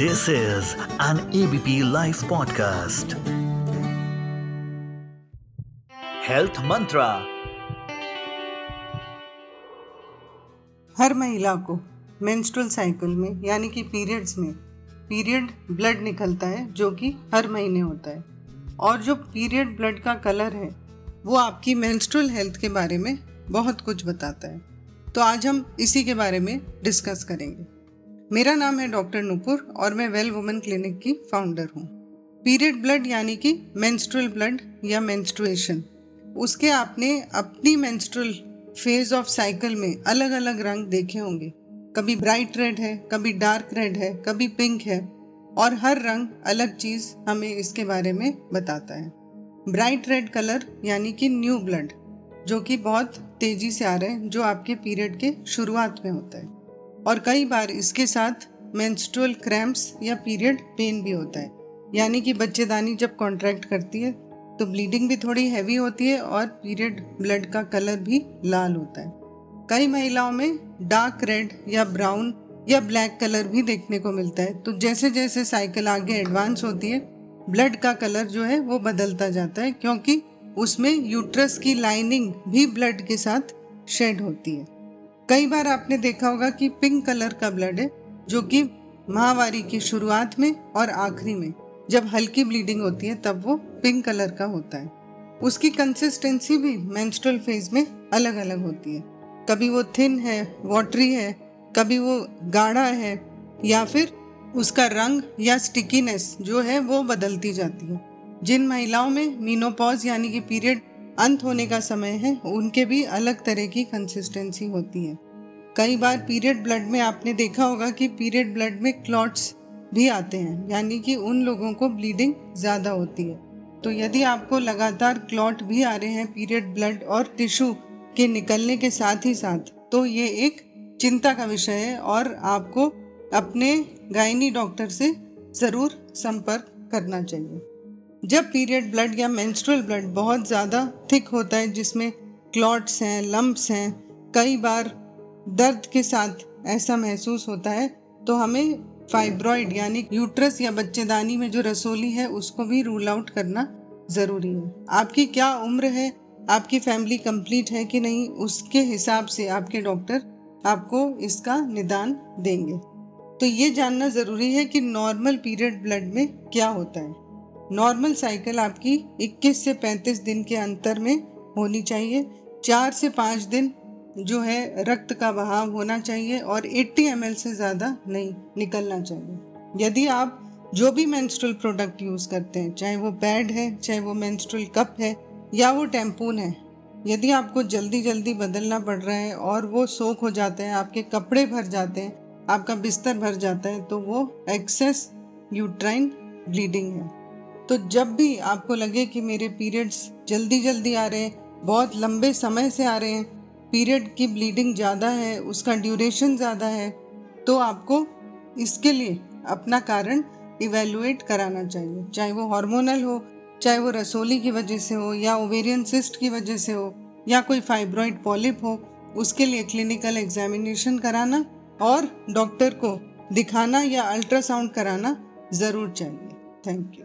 This is an ABP Life podcast. Health Mantra. हर महिला को menstrual cycle में यानी कि पीरियड्स में पीरियड ब्लड निकलता है जो कि हर महीने होता है, और जो पीरियड ब्लड का कलर है वो आपकी मेंस्ट्रुअल हेल्थ के बारे में बहुत कुछ बताता है। तो आज हम इसी के बारे में डिस्कस करेंगे। मेरा नाम है डॉक्टर नूपुर और मैं वेल वुमेन क्लिनिक की फाउंडर हूँ। पीरियड ब्लड यानी कि मेंस्ट्रुअल ब्लड या मेंस्ट्रुएशन, उसके आपने अपनी मेंस्ट्रुअल फेज ऑफ साइकिल में अलग अलग रंग देखे होंगे। कभी ब्राइट रेड है, कभी डार्क रेड है, कभी पिंक है, और हर रंग अलग चीज़ हमें इसके बारे में बताता है। ब्राइट रेड कलर यानी कि न्यू ब्लड, जो कि बहुत तेज़ी से आ रहे हैं, जो आपके पीरियड के शुरुआत में होता है, और कई बार इसके साथ मेंस्ट्रुअल क्रैम्प्स या पीरियड पेन भी होता है। यानी कि बच्चेदानी जब कॉन्ट्रैक्ट करती है तो ब्लीडिंग भी थोड़ी हैवी होती है और पीरियड ब्लड का कलर भी लाल होता है। कई महिलाओं में डार्क रेड या ब्राउन या ब्लैक कलर भी देखने को मिलता है। तो जैसे जैसे साइकिल आगे एडवांस होती है, ब्लड का कलर जो है वो बदलता जाता है, क्योंकि उसमें यूट्रस की लाइनिंग भी ब्लड के साथ शेड होती है। कई बार आपने देखा होगा कि पिंक कलर का ब्लड है, जो कि माहवारी की शुरुआत में और आखिरी में जब हल्की ब्लीडिंग होती है तब वो पिंक कलर का होता है। उसकी कंसिस्टेंसी भी मेंस्ट्रुअल फेज में अलग अलग होती है। कभी वो थिन है, वाटरी है, कभी वो गाढ़ा है, या फिर उसका रंग या स्टिकीनेस जो है वो बदलती जाती है। जिन महिलाओं में मीनोपॉज यानी कि पीरियड अंत होने का समय है, उनके भी अलग तरह की कंसिस्टेंसी होती है। कई बार पीरियड ब्लड में आपने देखा होगा कि पीरियड ब्लड में क्लॉट्स भी आते हैं, यानी कि उन लोगों को ब्लीडिंग ज़्यादा होती है। तो यदि आपको लगातार क्लॉट भी आ रहे हैं पीरियड ब्लड और टिश्यू के निकलने के साथ ही साथ, तो ये एक चिंता का विषय है और आपको अपने गायनी डॉक्टर से ज़रूर संपर्क करना चाहिए। जब पीरियड ब्लड या मेंस्ट्रुअल ब्लड बहुत ज़्यादा थिक होता है, जिसमें क्लॉट्स हैं, लम्प्स हैं, कई बार दर्द के साथ ऐसा महसूस होता है, तो हमें फाइब्रॉइड यानी यूट्रस या बच्चेदानी में जो रसोली है उसको भी रूल आउट करना ज़रूरी है। आपकी क्या उम्र है, आपकी फैमिली कंप्लीट है कि नहीं, उसके हिसाब से आपके डॉक्टर आपको इसका निदान देंगे। तो ये जानना ज़रूरी है कि नॉर्मल पीरियड ब्लड में क्या होता है। नॉर्मल साइकिल आपकी 21 से 35 दिन के अंतर में होनी चाहिए। 4 से 5 दिन जो है रक्त का बहाव होना चाहिए और 80 ml से ज़्यादा नहीं निकलना चाहिए। यदि आप जो भी मेंस्ट्रुअल प्रोडक्ट यूज़ करते हैं, चाहे वो पैड है, चाहे वो मेंस्ट्रुअल कप है या वो टैम्पून है, यदि आपको जल्दी जल्दी बदलना पड़ रहा है और वो सोख हो जाते हैं, आपके कपड़े भर जाते हैं, आपका बिस्तर भर जाता है, तो वो एक्सेस यूट्राइन ब्लीडिंग है। तो जब भी आपको लगे कि मेरे पीरियड्स जल्दी जल्दी आ रहे हैं, बहुत लंबे समय से आ रहे हैं, पीरियड की ब्लीडिंग ज़्यादा है, उसका ड्यूरेशन ज़्यादा है, तो आपको इसके लिए अपना कारण इवेलुएट कराना चाहिए। चाहे वो हार्मोनल हो, चाहे वो रसोली की वजह से हो, या ओवेरियन सिस्ट की वजह से हो, या कोई फाइब्रॉइड पॉलिप हो, उसके लिए क्लिनिकल एग्जामिनेशन कराना और डॉक्टर को दिखाना या अल्ट्रासाउंड कराना ज़रूर चाहिए। Thank you.